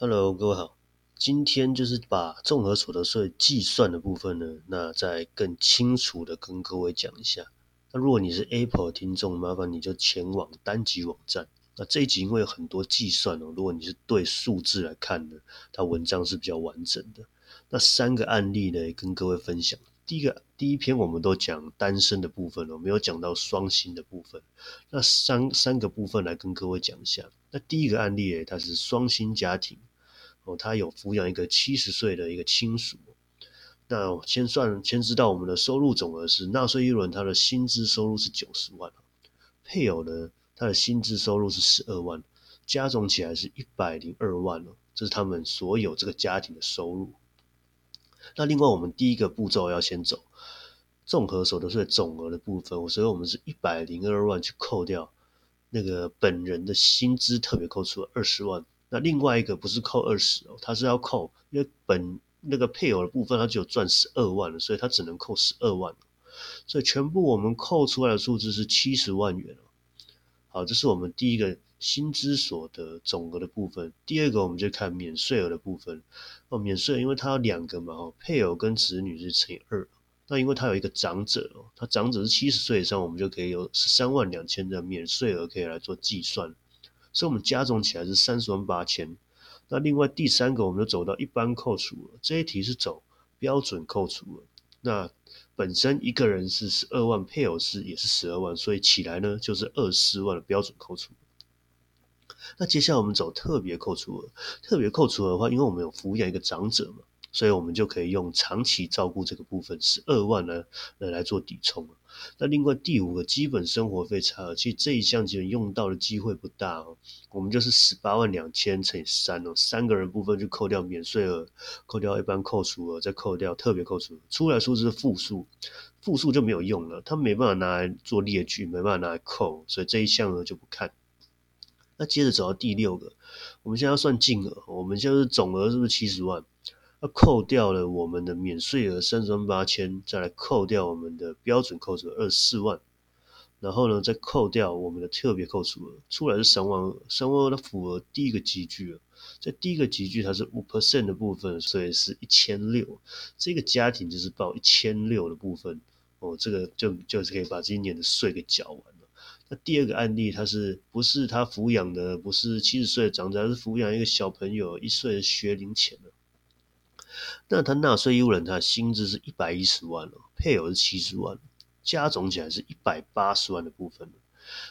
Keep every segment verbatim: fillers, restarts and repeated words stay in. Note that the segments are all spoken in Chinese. Hello， 各位好，今天就是把综合所得税计算的部分呢，那再更清楚的跟各位讲一下。那如果你是 Apple 听众，麻烦你就前往单集网站。那这一集因为有很多计算哦，如果你是对数字来看呢，它文章是比较完整的。那三个案例呢，跟各位分享。第一个，第一篇我们都讲单身的部分哦，没有讲到双薪的部分。那三三个部分来跟各位讲一下。那第一个案例呢，它是双薪家庭。哦、他有抚养一个七十岁的一个亲属，那先算先知道我们的收入总额是纳税一轮，他的薪资收入是九十万，配偶呢他的薪资收入是十二万，加总起来是一百零二万，这是他们所有这个家庭的收入。那另外我们第一个步骤要先走综合所得税总额的部分，所以我们是一百零二万去扣掉那个本人的薪资，特别扣除了二十万。那另外一个不是扣二十哦，他是要扣，因为本那个配偶的部分他只有赚十二万了，所以他只能扣十二万，所以全部我们扣出来的数字是七十万元哦。好，这是我们第一个薪资所得总额的部分。第二个我们就看免税额的部分哦，免税因为他有两个嘛哦，配偶跟子女是乘以二，那因为他有一个长者哦，他长者是七十岁以上，我们就可以有十三万两千的免税额可以来做计算。所以我们加总起来是三十万八千。那另外第三个我们就走到一般扣除了，这一题是走标准扣除了。那本身一个人是十二万，配偶是也是十二万，所以起来呢就是二十四万的标准扣除。那接下来我们走特别扣除了，特别扣除的话，因为我们有抚养一个长者嘛，所以我们就可以用长期照顾这个部分十二万呢 来, 来做抵冲。那另外第五个基本生活费差额，其实这一项基本用到的机会不大哦，我们就是十八万两千乘以三哦，三个人部分就扣掉免税额，扣掉一般扣除额，再扣掉特别扣除额，出来数字是负数，负数就没有用了，它没办法拿来做列举，没办法拿来扣，所以这一项呢就不看。那接着走到第六个，我们现在要算净额，我们现在是总额是不是七十万？要扣掉了我们的免税额三十万八千，再来扣掉我们的标准扣除额二十四万，然后呢再扣掉我们的特别扣除额，出来是三万二，三万二它符合第一个集聚了，在第一个集聚它是 百分之五 的部分，所以是一千六百，这个家庭就是报一千六百的部分哦，这个就就是可以把今年的税给缴完了。那第二个案例，他是不是他抚养的不是七十岁的长者，他是抚养一个小朋友一岁的学龄前了。那他纳税义务人他的薪资是一百一十万，配偶是七十万，加总起来是一百八十万的部分。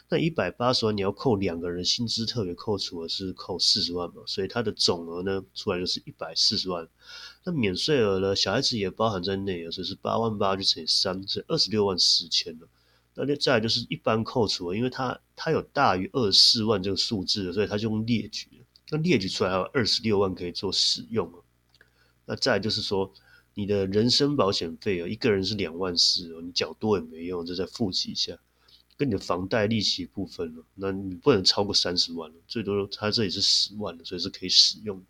那一百八十万你要扣两个人薪资，特别扣除的是扣四十万嘛，所以他的总额呢出来就是一百四十万。那免税额呢，小孩子也包含在内，所以是八万八去乘以三，所以二十六万四千了。那再来就是一般扣除，因为他他有大于二十四万这个数字，所以他就用列举，那列举出来还有二十六万可以做使用。那再来就是说，你的人身保险费哦，一个人是两万四哦，你缴多也没用，就再付起一下。跟你的房贷利息部分哦，那你不能超过三十万了，最多它这里是十万了，所以是可以使用。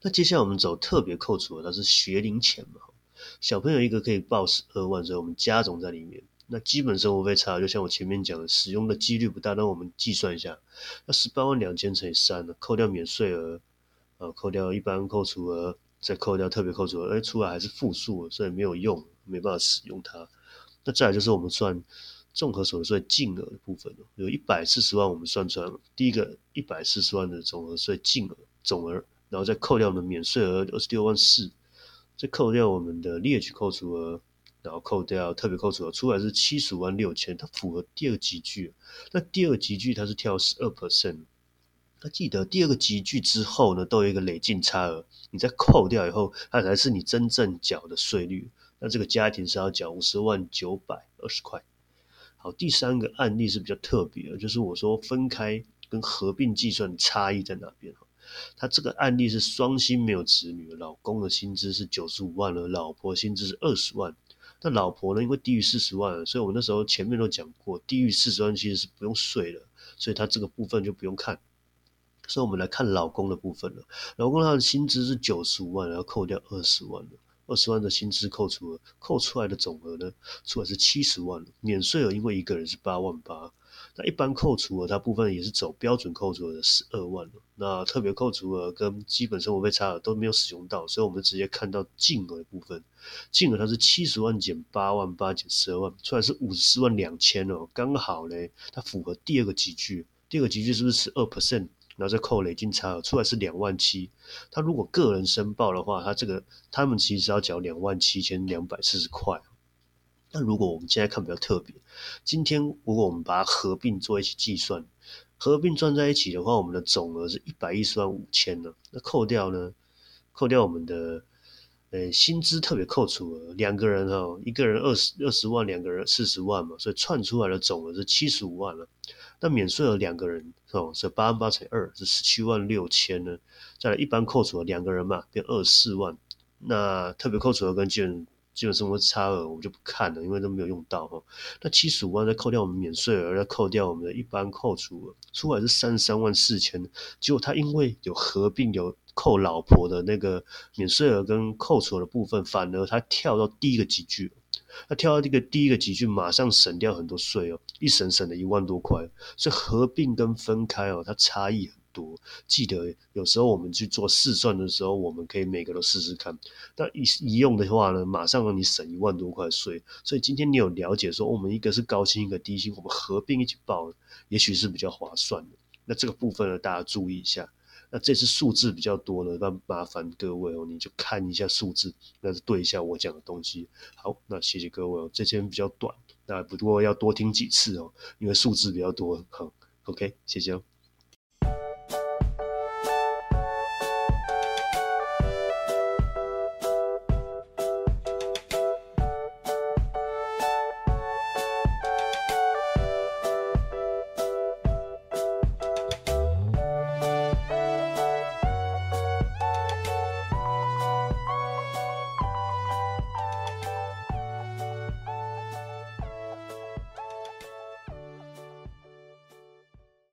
那接下来我们走特别扣除了，它是学龄前嘛，小朋友一个可以报十二万，所以我们加总在里面。那基本生活费差，就像我前面讲的，使用的几率不大，那我们计算一下，那十八万两千乘以三，扣掉免税额，呃，扣掉一般扣除额。再扣掉特别扣除，而出来还是负数，所以没有用，没办法使用它。那再来就是我们算综合所得税净额的部分，有一百四十万，我们算出来第一个一百四十万的综合税净额总额，然后再扣掉我们免税额二十六万四，再扣掉我们的列举扣除额，然后扣掉特别扣除额，出来是七十五万六千，它符合第二集聚。那第二集聚它是跳 百分之十二，那记得第二个集聚之后呢，都有一个累进差额，你再扣掉以后，它才是你真正缴的税率。那这个家庭是要缴五十万九百二十块。好，第三个案例是比较特别的，就是我说分开跟合并计算的差异在哪边。它这个案例是双薪没有子女，老公的薪资是九十五万了，老婆薪资是二十万。那老婆呢，因为低于四十万了，所以我那时候前面都讲过，低于四十万其实是不用税的，所以它这个部分就不用看。所以我们来看老公的部分了，老公他的薪资是九十五万，然后扣掉二十万了，二十万的薪资扣除了，扣出来的总额呢，出来是七十万了，免税额因为一个人是八万八，那一般扣除额它部分也是走标准扣除额的十二万，那特别扣除额跟基本生活费差额都没有使用到，所以我们直接看到净额的部分，净额它是七十万减八万，八减十二万，出来是五十四万两千哦，刚好嘞，它符合第二个集聚，第二个集聚是不是 百分之十二，然后再扣累进差额，出来是两万七。他如果个人申报的话，他这个他们其实要缴两万七千两百四十块。那如果我们现在看比较特别，今天如果我们把它合并做一起计算，合并算在一起的话，我们的总额是一百一十万五千了。那扣掉呢？扣掉我们的呃薪资特别扣除额，两个人哦，一个人二十万，两个人四十万嘛，所以串出来的总额是七十五万了。那免税额两个人哦，是八万八乘二是十七万六千呢。再来一般扣除额两个人嘛，变二十四万。那特别扣除额跟基本基本生活差额我们就不看了，因为都没有用到哦。那七十五万再扣掉我们免税额，再扣掉我们的一般扣除额，出来是三十三万四千。结果他因为有合并有扣老婆的那个免税额跟扣除额的部分，反而他跳到第一个集聚。他跳到这个第一个集聚，马上省掉很多税哦，一省省了一万多块，所以合并跟分开哦，它差异很多。记得有时候我们去做试算的时候，我们可以每个都试试看。那一一用的话呢，马上让你省一万多块税。所以今天你有了解说，我们一个是高薪，一个低薪，我们合并一起报，也许是比较划算的。那这个部分呢，大家注意一下。那这次数字比较多了，那麻烦各位哦，你就看一下数字，那就对一下我讲的东西。好，那谢谢各位哦，这篇比较短，那不过要多听几次哦，因为数字比较多。好，OK， 谢谢哦。